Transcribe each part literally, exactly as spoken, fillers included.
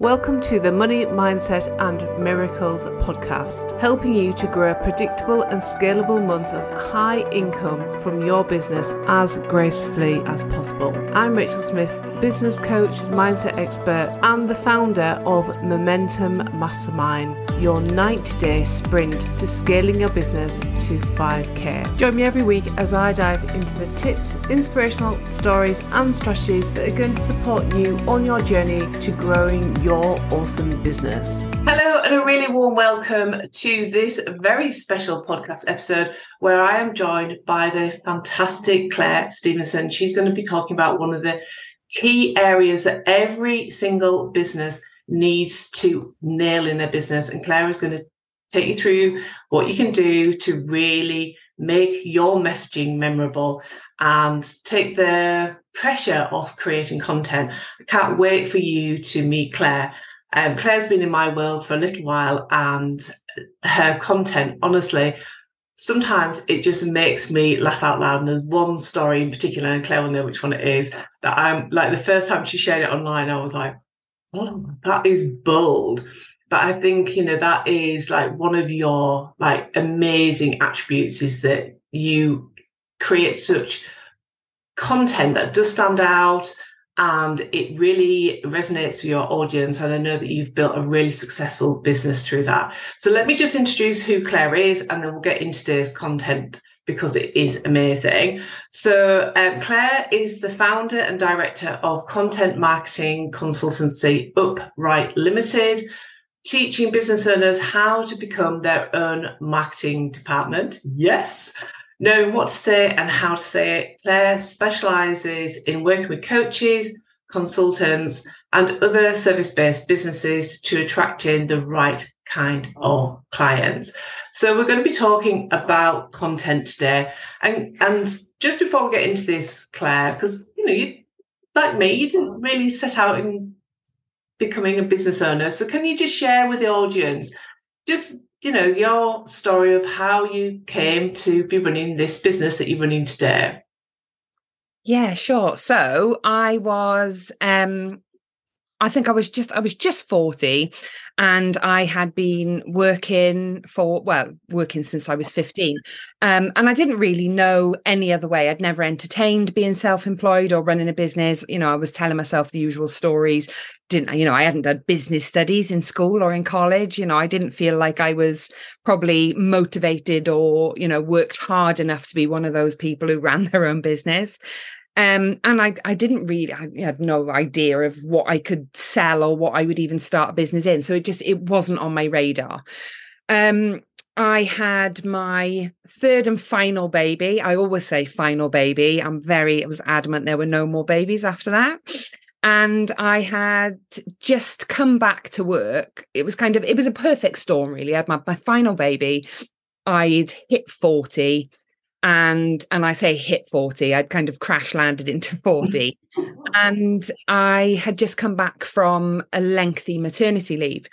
Welcome to the Money, Mindset and Miracles podcast, helping you to grow a predictable and scalable month of high income from your business as gracefully as possible. I'm Rachel Smith, business coach, mindset expert, and the founder of Momentum Mastermind, your ninety-day sprint to scaling your business to five K. Join me every week as I dive into the tips, inspirational stories, and strategies that are going to support you on your journey to growing your Your awesome business. Hello, and a really warm welcome to this very special podcast episode where I am joined by the fantastic Clair Stevenson. She's going to be talking about one of the key areas that every single business needs to nail in their business. And Clair is going to take you through what you can do to really make your messaging memorable and take the pressure off creating content. I can't wait for you to meet Clair. Um, Claire's been in my world for a little while, and her content, honestly, sometimes it just makes me laugh out loud. And there's one story in particular, and Claire will know which one it is, that I'm like, the first time she shared it online, I was like, oh, that is bold. But I think, you know, that is like one of your like amazing attributes, is that you create such content that does stand out and it really resonates with your audience. And I know that you've built a really successful business through that. So let me just introduce who Clair is, and then we'll get into today's content because it is amazing. So um, Clair is the founder and director of content marketing consultancy Up Write Limited, teaching business owners how to become their own marketing department. Yes. Knowing what to say and how to say it, Clair specialises in working with coaches, consultants, and other service-based businesses to attracting the right kind of clients. So we're going to be talking about content today. And and just before we get into this, Clair, because, you know, you, like me, you didn't really set out in becoming a business owner. So can you just share with the audience just, you know, your story of how you came to be running this business that you're running today? Yeah, sure. So I was, um, I think I was just, I was just forty, and I had been working for, well, working since I was fifteen. Um, and I didn't really know any other way. I'd never entertained being self-employed or running a business. You know, I was telling myself the usual stories. Didn't, you know, I hadn't done business studies in school or in college. You know, I didn't feel like I was probably motivated or, you know, worked hard enough to be one of those people who ran their own business. Um, and I, I didn't really, I had no idea of what I could sell or what I would even start a business in. So it just, it wasn't on my radar. Um, I had my third and final baby. I always say final baby. I'm very, I was adamant there were no more babies after that. And I had just come back to work. It was kind of, it was a perfect storm, really. I had my, my final baby. I'd hit forty. And and I say hit forty, I'd kind of crash landed into forty. And I had just come back from a lengthy maternity leave.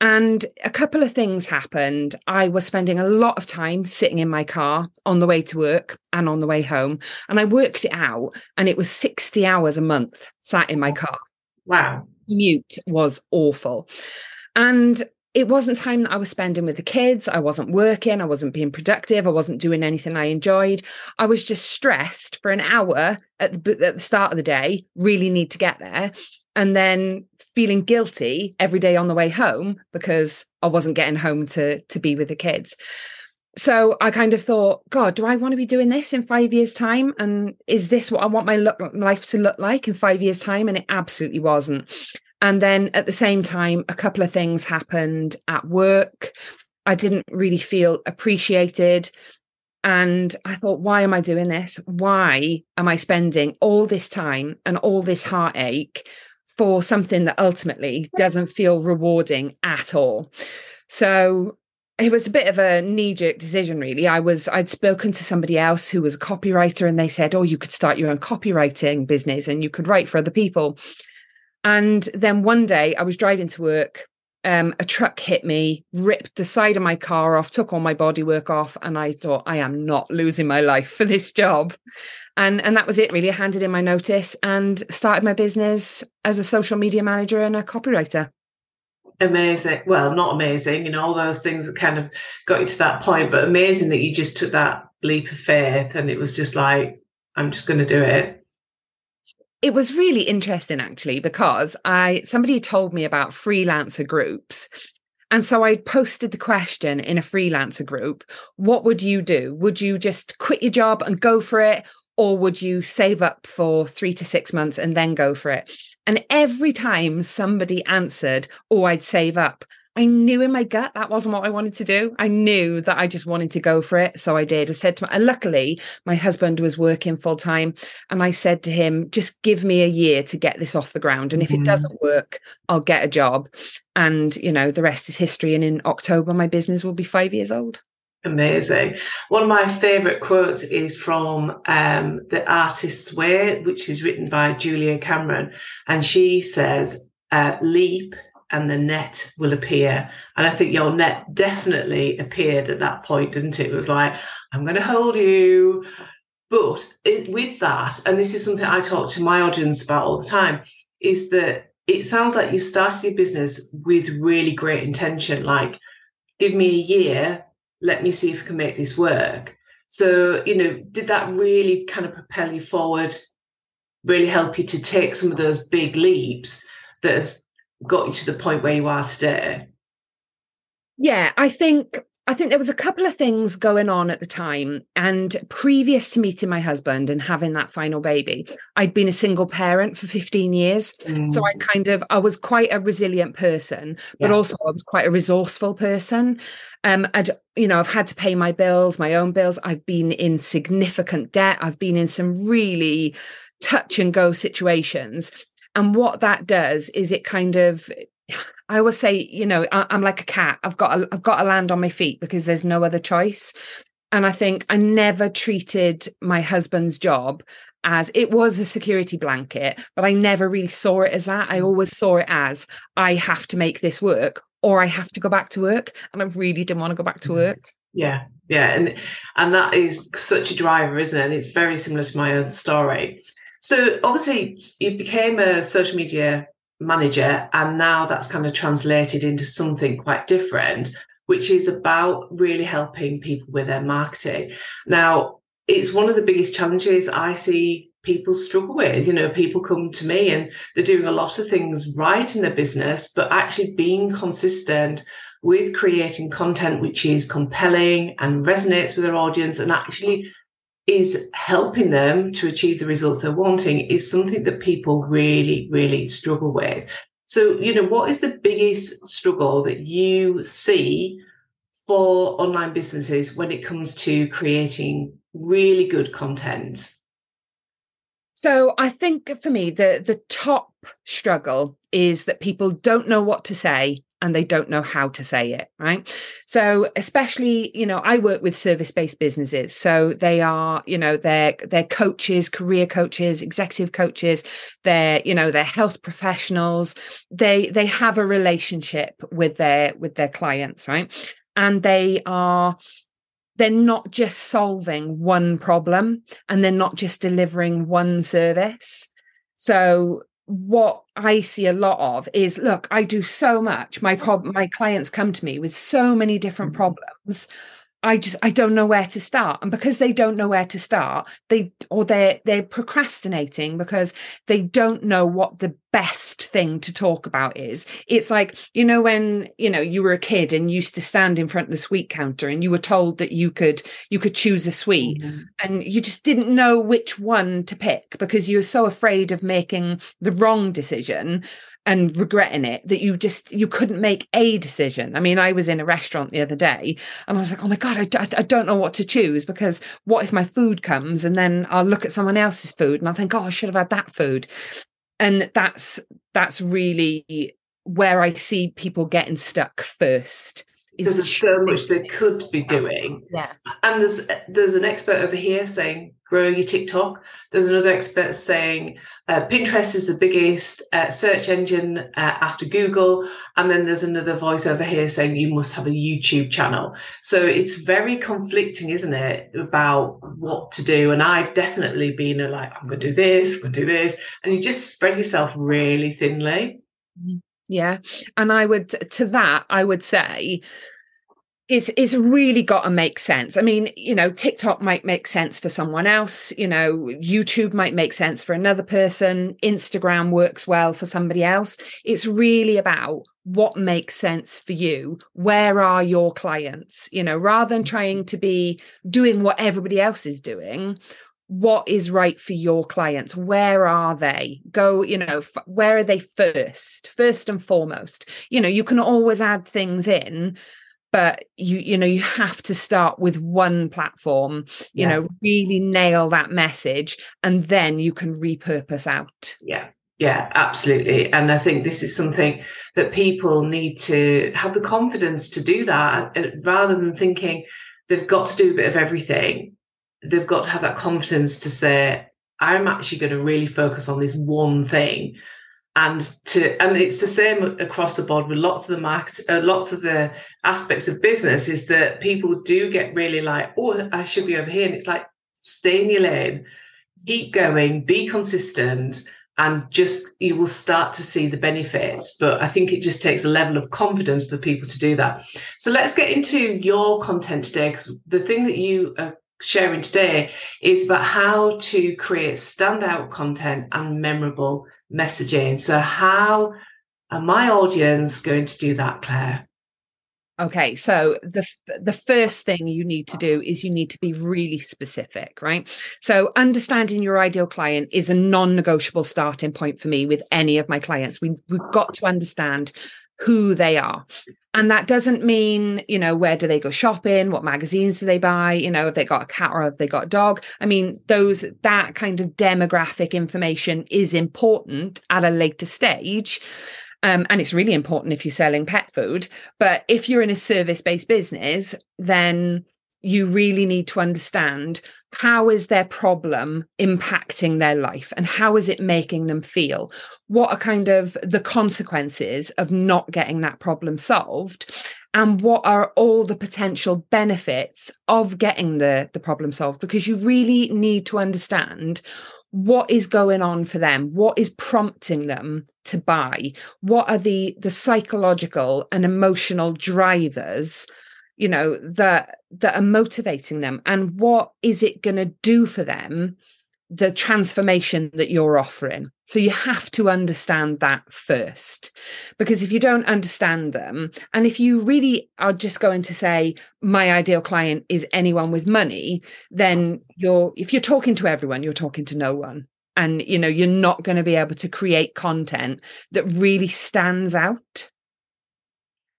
And a couple of things happened. I was spending a lot of time sitting in my car on the way to work and on the way home. And I worked it out, and it was sixty hours a month sat in my car. Wow. Commute was awful. And it wasn't time that I was spending with the kids. I wasn't working. I wasn't being productive. I wasn't doing anything I enjoyed. I was just stressed for an hour at the, at the start of the day, really need to get there. And then feeling guilty every day on the way home because I wasn't getting home to, to be with the kids. So I kind of thought, God, do I want to be doing this in five years' time? And is this what I want my look, life to look like in five years' time? And it absolutely wasn't. And then at the same time, a couple of things happened at work. I didn't really feel appreciated. And I thought, why am I doing this? Why am I spending all this time and all this heartache for something that ultimately doesn't feel rewarding at all? So it was a bit of a knee-jerk decision, really. I was, I'd spoken to somebody else who was a copywriter, and they said, oh, you could start your own copywriting business and you could write for other people. And then one day I was driving to work um, a truck hit me, ripped the side of my car off, took all my bodywork off. And I thought, I am not losing my life for this job. And, and that was it, really. I handed in my notice and started my business as a social media manager and a copywriter. Amazing. Well, not amazing, you know, all those things that kind of got you to that point, but amazing that you just took that leap of faith and it was just like, I'm just going to do it. It was really interesting, actually, because I somebody told me about freelancer groups. And so I posted the question in a freelancer group, what would you do? Would you just quit your job and go for it? Or would you save up for three to six months and then go for it? And every time somebody answered, oh, I'd save up, I knew in my gut that wasn't what I wanted to do. I knew that I just wanted to go for it. So I did. I said to my, and luckily my husband was working full time. And I said to him, just give me a year to get this off the ground. And if mm-hmm. it doesn't work, I'll get a job. And, you know, the rest is history. And in October, my business will be five years old. Amazing. One of my favourite quotes is from um, The Artist's Way, which is written by Julia Cameron. And she says, uh, leap and the net will appear. And I think your net definitely appeared at that point, didn't it? It was like, I'm going to hold you. But it, with that, and this is something I talk to my audience about all the time, is that it sounds like you started your business with really great intention. Like, give me a year, let me see if I can make this work. So, you know, did that really kind of propel you forward, really help you to take some of those big leaps that have got you to the point where you are today? Yeah, I think I think there was a couple of things going on at the time. And previous to meeting my husband and having that final baby, I'd been a single parent for fifteen years. Mm. So I kind of, I was quite a resilient person, but yeah. also I was quite a resourceful person. Um, I'd, you know, I've had to pay my bills, my own bills. I've been in significant debt. I've been in some really touch and go situations. And what that does is it kind of, I always say, you know, I, I'm like a cat. I've got to, I've got to land on my feet because there's no other choice. And I think I never treated my husband's job as, it was a security blanket, but I never really saw it as that. I always saw it as, I have to make this work or I have to go back to work. And I really didn't want to go back to work. Yeah, yeah. And, and that is such a driver, isn't it? And it's very similar to my own story. So obviously you became a social media manager and now that's kind of translated into something quite different, which is about really helping people with their marketing. Now, it's one of the biggest challenges I see people struggle with. You know, people come to me and they're doing a lot of things right in their business, but actually being consistent with creating content which is compelling and resonates with their audience and actually is helping them to achieve the results they're wanting is something that people really, really struggle with. So, you know, what is the biggest struggle that you see for online businesses when it comes to creating really good content? So I think for me, the, the top struggle is that people don't know what to say and they don't know how to say it, right? So especially, you know, I work with service-based businesses. So they are, you know, they're, they're coaches, career coaches, executive coaches, they're, you know, they're health professionals. They, they have a relationship with their, with their clients, right? And they are, they're not just solving one problem and they're not just delivering one service. So what I see a lot of is, look, I do so much. My prob- my clients come to me with so many different problems. I just, I don't know where to start. And because they don't know where to start, they, or they're, they're procrastinating because they don't know what the best thing to talk about is. It's like, you know, when, you know, you were a kid and used to stand in front of the sweet counter and you were told that you could, you could choose a sweet mm-hmm. and you just didn't know which one to pick because you were so afraid of making the wrong decision and regretting it that you just, you couldn't make a decision. I mean, I was in a restaurant the other day and I was like, oh my God, I, d- I don't know what to choose because what if my food comes and then I'll look at someone else's food and I think, oh, I should have had that food. And that's, that's really where I see people getting stuck first. Because there's so much they could be doing. Yeah. And there's, there's an expert over here saying, grow your TikTok. There's another expert saying uh, Pinterest is the biggest uh, search engine uh, after Google. And then there's another voice over here saying you must have a YouTube channel. So it's very conflicting, isn't it, about what to do. And I've definitely been like, I'm going to do this, I'm going to do this. And you just spread yourself really thinly. Yeah. And I would, to that, I would say, It's, it's really got to make sense. I mean, you know, TikTok might make sense for someone else. You know, YouTube might make sense for another person. Instagram works well for somebody else. It's really about what makes sense for you. Where are your clients? You know, rather than trying to be doing what everybody else is doing, what is right for your clients? Where are they? Go, you know, f- where are they first? First and foremost, you know, you can always add things in. But, you you know, you have to start with one platform, you yeah. know, really nail that message, and then you can repurpose out. Yeah, yeah, absolutely. And I think this is something that people need to have the confidence to do, that rather than thinking they've got to do a bit of everything. They've got to have that confidence to say, I'm actually going to really focus on this one thing. And to and it's the same across the board with lots of the market, uh, lots of the aspects of business, is that people do get really like, oh, I should be over here. And it's like, stay in your lane, keep going, be consistent, and just you will start to see the benefits. But I think it just takes a level of confidence for people to do that. So let's get into your content today, because the thing that you are sharing today is about how to create standout content and memorable messaging. So how are my audience going to do that, Claire? Okay, so the the first thing you need to do is you need to be really specific, right? So understanding your ideal client is a non-negotiable starting point for me with any of my clients. We, we've got to understand who they are. And that doesn't mean, you know, where do they go shopping? What magazines do they buy? You know, have they got a cat or have they got a dog? I mean, those, that kind of demographic information is important at a later stage. Um, and it's really important if you're selling pet food. But if you're in a service-based business, then you really need to understand, how is their problem impacting their life and how is it making them feel? What are kind of the consequences of not getting that problem solved? And what are all the potential benefits of getting the, the problem solved? Because you really need to understand what is going on for them, what is prompting them to buy, what are the, the psychological and emotional drivers, you know, that that are motivating them, and what is it going to do for them, the transformation that you're offering. So you have to understand that first, because if you don't understand them, and if you really are just going to say, my ideal client is anyone with money, then you're, if you're talking to everyone, you're talking to no one. And, you know, you're not going to be able to create content that really stands out.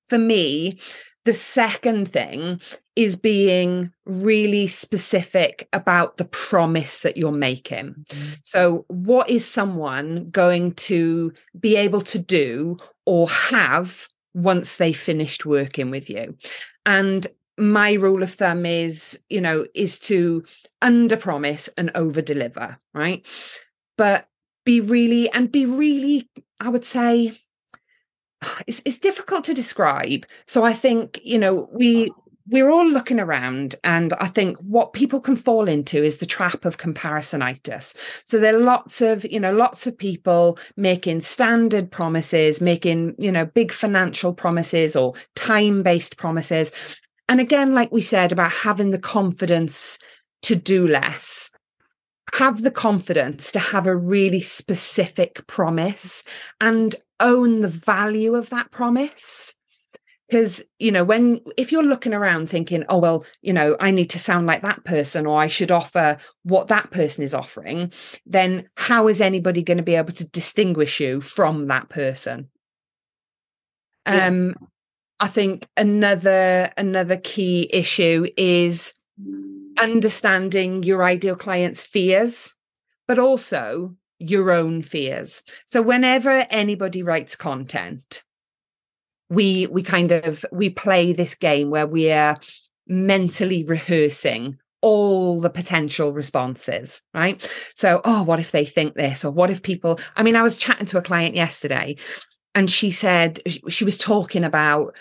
For me, the second thing is being really specific about the promise that you're making. Mm. So what is someone going to be able to do or have once they finished working with you? And my rule of thumb is, you know, is to underpromise and overdeliver, right? But be really, and be really, I would say, It's, it's difficult to describe. So I think, you know, we we're all looking around, and I think what people can fall into is the trap of comparisonitis. So there are lots of, you know, lots of people making standard promises, making, you know, big financial promises or time-based promises. And again, like we said about having the confidence to do less, have the confidence to have a really specific promise and own the value of that promise. Because, you know, when, if you're looking around thinking, oh, well, you know, I need to sound like that person, or I should offer what that person is offering, then how is anybody going to be able to distinguish you from that person? Yeah. Um, I think another, another key issue is understanding your ideal client's fears, but also your own fears. So whenever anybody writes content, we we kind of we play this game where we are mentally rehearsing all the potential responses, right? So, oh, what if they think this? Or what if people, I mean, I was chatting to a client yesterday and she said, she was talking about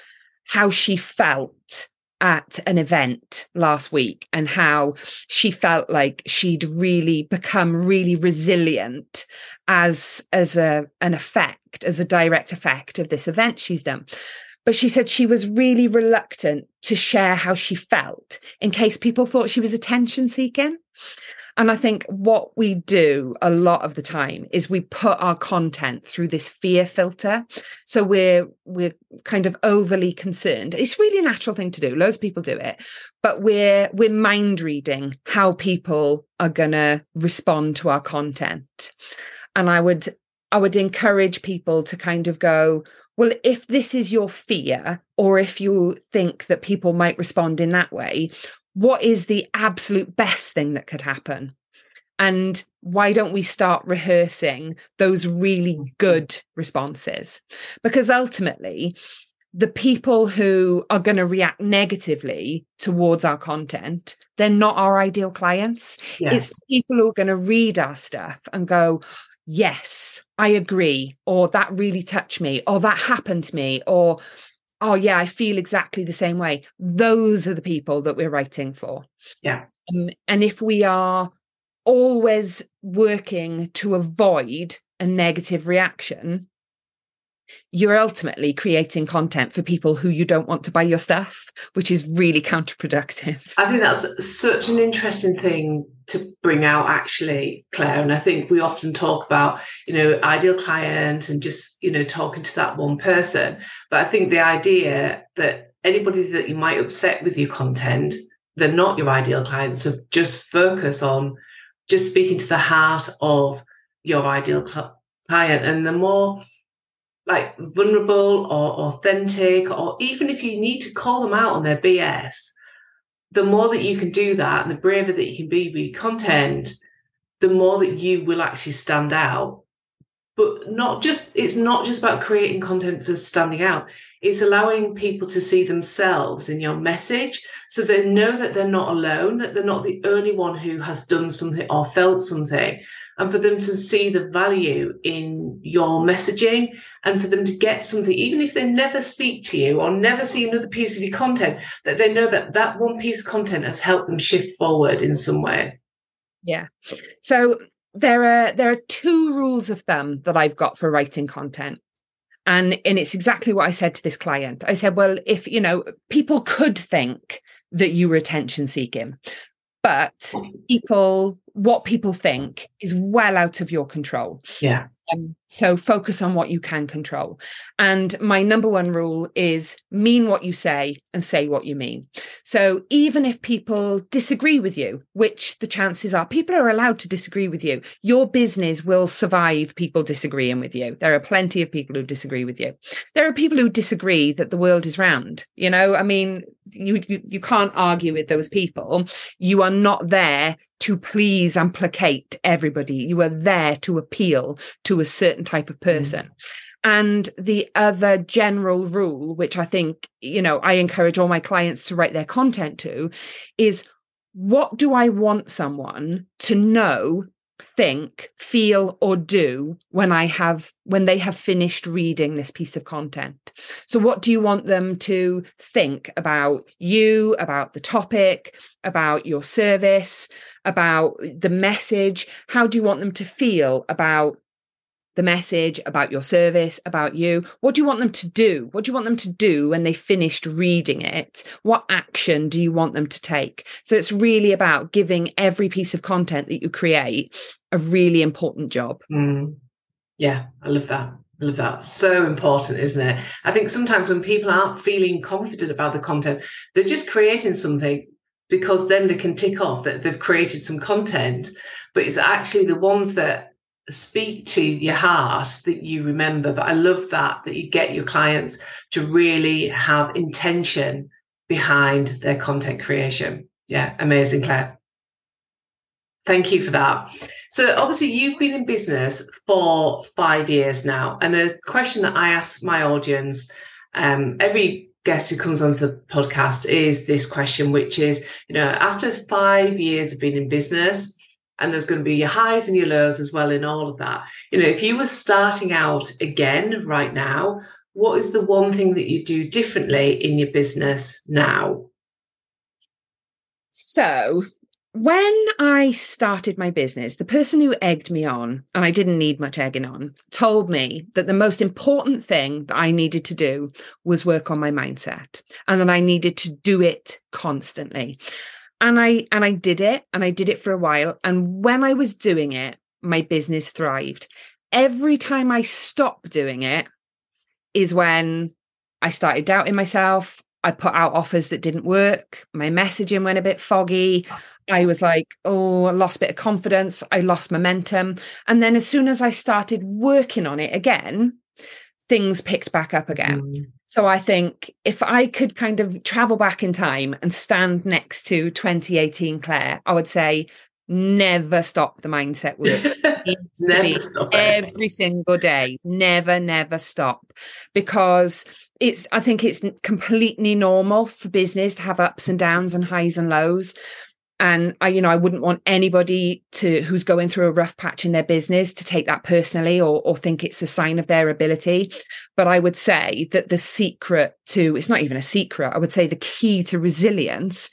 how she felt at an event last week and how she felt like she'd really become really resilient as, as a, an effect, as a direct effect of this event she's done. But she said she was really reluctant to share how she felt in case people thought she was attention seeking. And I think what we do a lot of the time is we put our content through this fear filter. So we're we're kind of overly concerned. It's really a natural thing to do. Loads of people do it. But we're we're mind reading how people are going to respond to our content. And I would I would encourage people to kind of go, well, if this is your fear, or if you think that people might respond in that way, what is the absolute best thing that could happen? And why don't we start rehearsing those really good responses? Because ultimately, the people who are going to react negatively towards our content, they're not our ideal clients. Yeah. It's the people who are going to read our stuff and go, yes, I agree, or that really touched me, or that happened to me, or, oh yeah, I feel exactly the same way. Those are the people that we're writing for. Yeah. Um, and if we are always working to avoid a negative reaction, you're ultimately creating content for people who you don't want to buy your stuff, which is really counterproductive. I think that's such an interesting thing to bring out, actually, Claire. And I think we often talk about, you know, ideal client and just, you know, talking to that one person. But I think the idea that anybody that you might upset with your content, they're not your ideal client. So just focus on just speaking to the heart of your ideal cl- client. And the more like vulnerable or authentic, or even if you need to call them out on their B S, the more that you can do that and the braver that you can be with content, the more that you will actually stand out. But not just, it's not just about creating content for standing out. It's allowing people to see themselves in your message so they know that they're not alone, that they're not the only one who has done something or felt something, and for them to see the value in your messaging and for them to get something, even if they never speak to you or never see another piece of your content, that they know that that one piece of content has helped them shift forward in some way. Yeah. So there are there are two rules of thumb that I've got for writing content. And, and it's exactly what I said to this client. I said, well, if, you know, people could think that you were attention seeking, but people, what people think is well out of your control. Yeah. Um, so focus on what you can control. And my number one rule is mean what you say and say what you mean. So even if people disagree with you, which the chances are, people are allowed to disagree with you. Your business will survive people disagreeing with you. There are plenty of people who disagree with you. There are people who disagree that the world is round. You know, I mean, you you, you can't argue with those people. You are not there to please and placate everybody. You are there to appeal to a certain type of person. Mm. And the other general rule, which I think, you know, I encourage all my clients to write their content to, is what do I want someone to know, think, feel, or do when I have, when they have finished reading this piece of content? So what do you want them to think about you, about the topic, about your service, about the message? How do you want them to feel about the message, about your service, about you? What do you want them to do? What do you want them to do when they finished reading it? What action do you want them to take? So it's really about giving every piece of content that you create a really important job. Mm. Yeah, I love that. I love that. So important, isn't it? I think sometimes when people aren't feeling confident about the content, they're just creating something because then they can tick off that they've created some content. But it's actually the ones that speak to your heart that you remember. But I love that that you get your clients to really have intention behind their content creation. Yeah, amazing, Claire. Thank you for that. So obviously you've been in business for five years now, and a question that I ask my audience um, every guest who comes onto the podcast is this question, which is, you know, after five years of being in business, and there's going to be your highs and your lows as well in all of that. You know, if you were starting out again right now, what is the one thing that you do differently in your business now? So when I started my business, the person who egged me on, and I didn't need much egging on, told me that the most important thing that I needed to do was work on my mindset, and that I needed to do it constantly. And I and I did it, and I did it for a while. And when I was doing it, my business thrived. Every time I stopped doing it is when I started doubting myself. I put out offers that didn't work. My messaging went a bit foggy. I was like, oh, I lost a bit of confidence. I lost momentum. And then as soon as I started working on it again, things picked back up again. Mm. So I think if I could kind of travel back in time and stand next to twenty eighteen Claire, I would say never stop the mindset work. Never stop every single day. Never, never stop. Because it's, I think it's completely normal for business to have ups and downs and highs and lows. And I, you know, I wouldn't want anybody to who's going through a rough patch in their business to take that personally or, or think it's a sign of their ability. But I would say that the secret to, it's not even a secret, I would say the key to resilience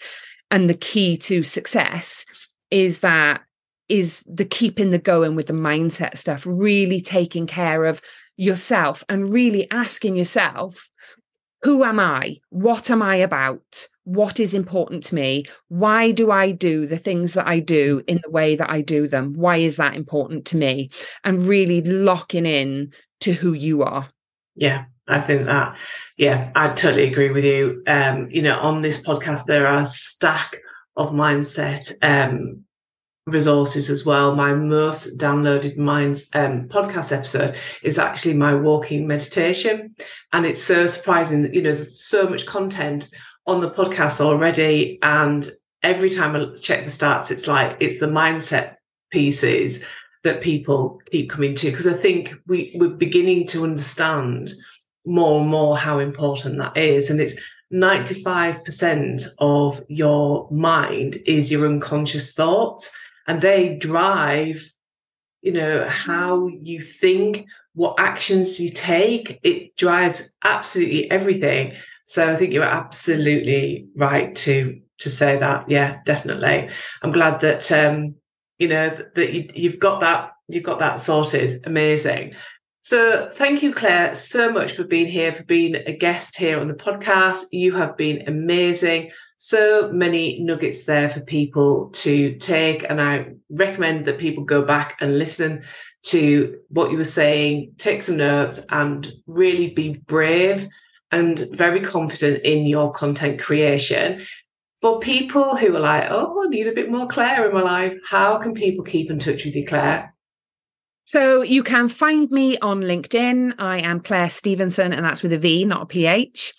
and the key to success is that is the keeping the going with the mindset stuff, really taking care of yourself and really asking yourself, who am I? What am I about? What is important to me? Why do I do the things that I do in the way that I do them? Why is that important to me? And really locking in to who you are. Yeah, I think that. Yeah, I totally agree with you. Um, you know, on this podcast, there are a stack of mindset um, resources as well. My most downloaded minds um, podcast episode is actually my walking meditation. And it's so surprising that, you know, there's so much content on the podcast already. And every time I check the stats, it's like, it's the mindset pieces that people keep coming to. Because I think we, we're beginning to understand more and more how important that is. And it's ninety-five percent of your mind is your unconscious thoughts. And they drive, you know, how you think, what actions you take. It drives absolutely everything. So I think you're absolutely right to to say that. Yeah, definitely. I'm glad that um, you know that you, you've got that you've got that sorted. Amazing. So thank you, Claire, so much for being here, for being a guest here on the podcast. You have been amazing. So many nuggets there for people to take. And I recommend that people go back and listen to what you were saying, take some notes, and really be brave and very confident in your content creation. For people who are like, oh, I need a bit more Claire in my life, how can people keep in touch with you, Claire? So you can find me on LinkedIn. I am Clair Stevenson, and that's with a V, not a P H.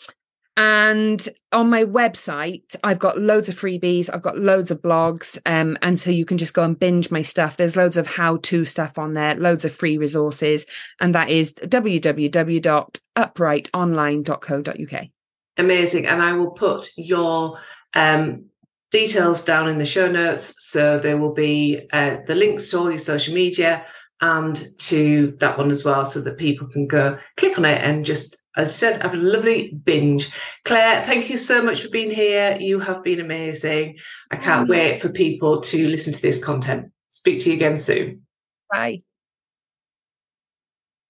And on my website, I've got loads of freebies. I've got loads of blogs. Um, and so you can just go and binge my stuff. There's loads of how-to stuff on there, loads of free resources. And that is w w w dot upright online dot co dot u k. Amazing. And I will put your um, details down in the show notes. So there will be uh, the links to all your social media and to that one as well, so that people can go click on it and just, as I said, have a lovely binge. Claire, thank you so much for being here. You have been amazing. I can't wait for people to listen to this content. Speak to you again soon. Bye.